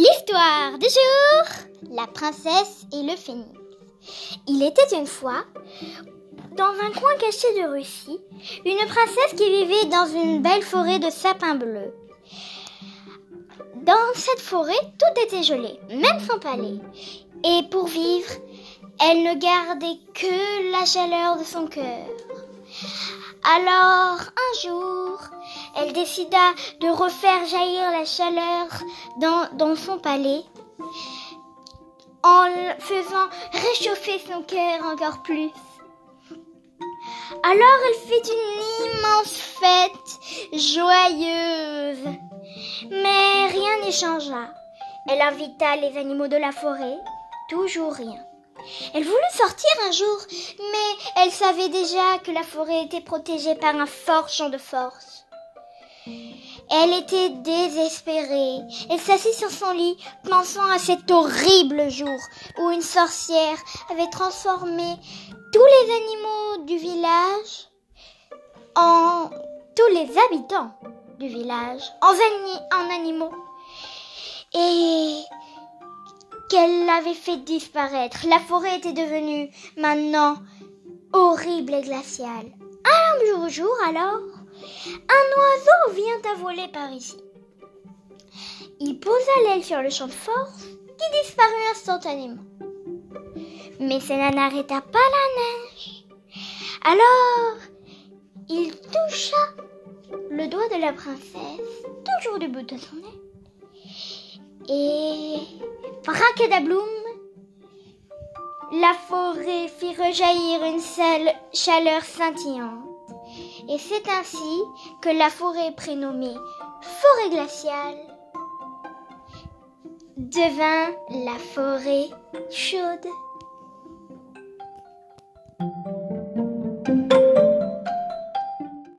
L'histoire du jour, la princesse et le phénix. Il était une fois, dans un coin caché de Russie, une princesse qui vivait dans une belle forêt de sapins bleus. Dans cette forêt, tout était gelé, même son palais. Et pour vivre, elle ne gardait que la chaleur de son cœur. Alors, un jour, elle décida de refaire jaillir la chaleur dans son palais en faisant réchauffer son cœur encore plus. Alors, elle fit une immense fête joyeuse. Mais rien n'y changea. Elle invita les animaux de la forêt, toujours rien. Elle voulut sortir un jour, mais elle savait déjà que la forêt était protégée par un fort champ de force. Elle était désespérée. Elle s'assit sur son lit, pensant à cet horrible jour où une sorcière avait transformé tous les animaux du village en... tous les habitants du village en animaux. Et... qu'elle l'avait fait disparaître. La forêt était devenue maintenant horrible et glaciale. Un beau jour alors, un oiseau vient à voler par ici. Il posa l'aile sur le champ de force qui disparut instantanément. Mais cela n'arrêta pas la neige. Alors, il toucha le doigt de la princesse, toujours du bout de son nez. Et bracadabloum, la forêt fit rejaillir une chaleur scintillante. Et c'est ainsi que la forêt prénommée forêt glaciale devint la forêt chaude.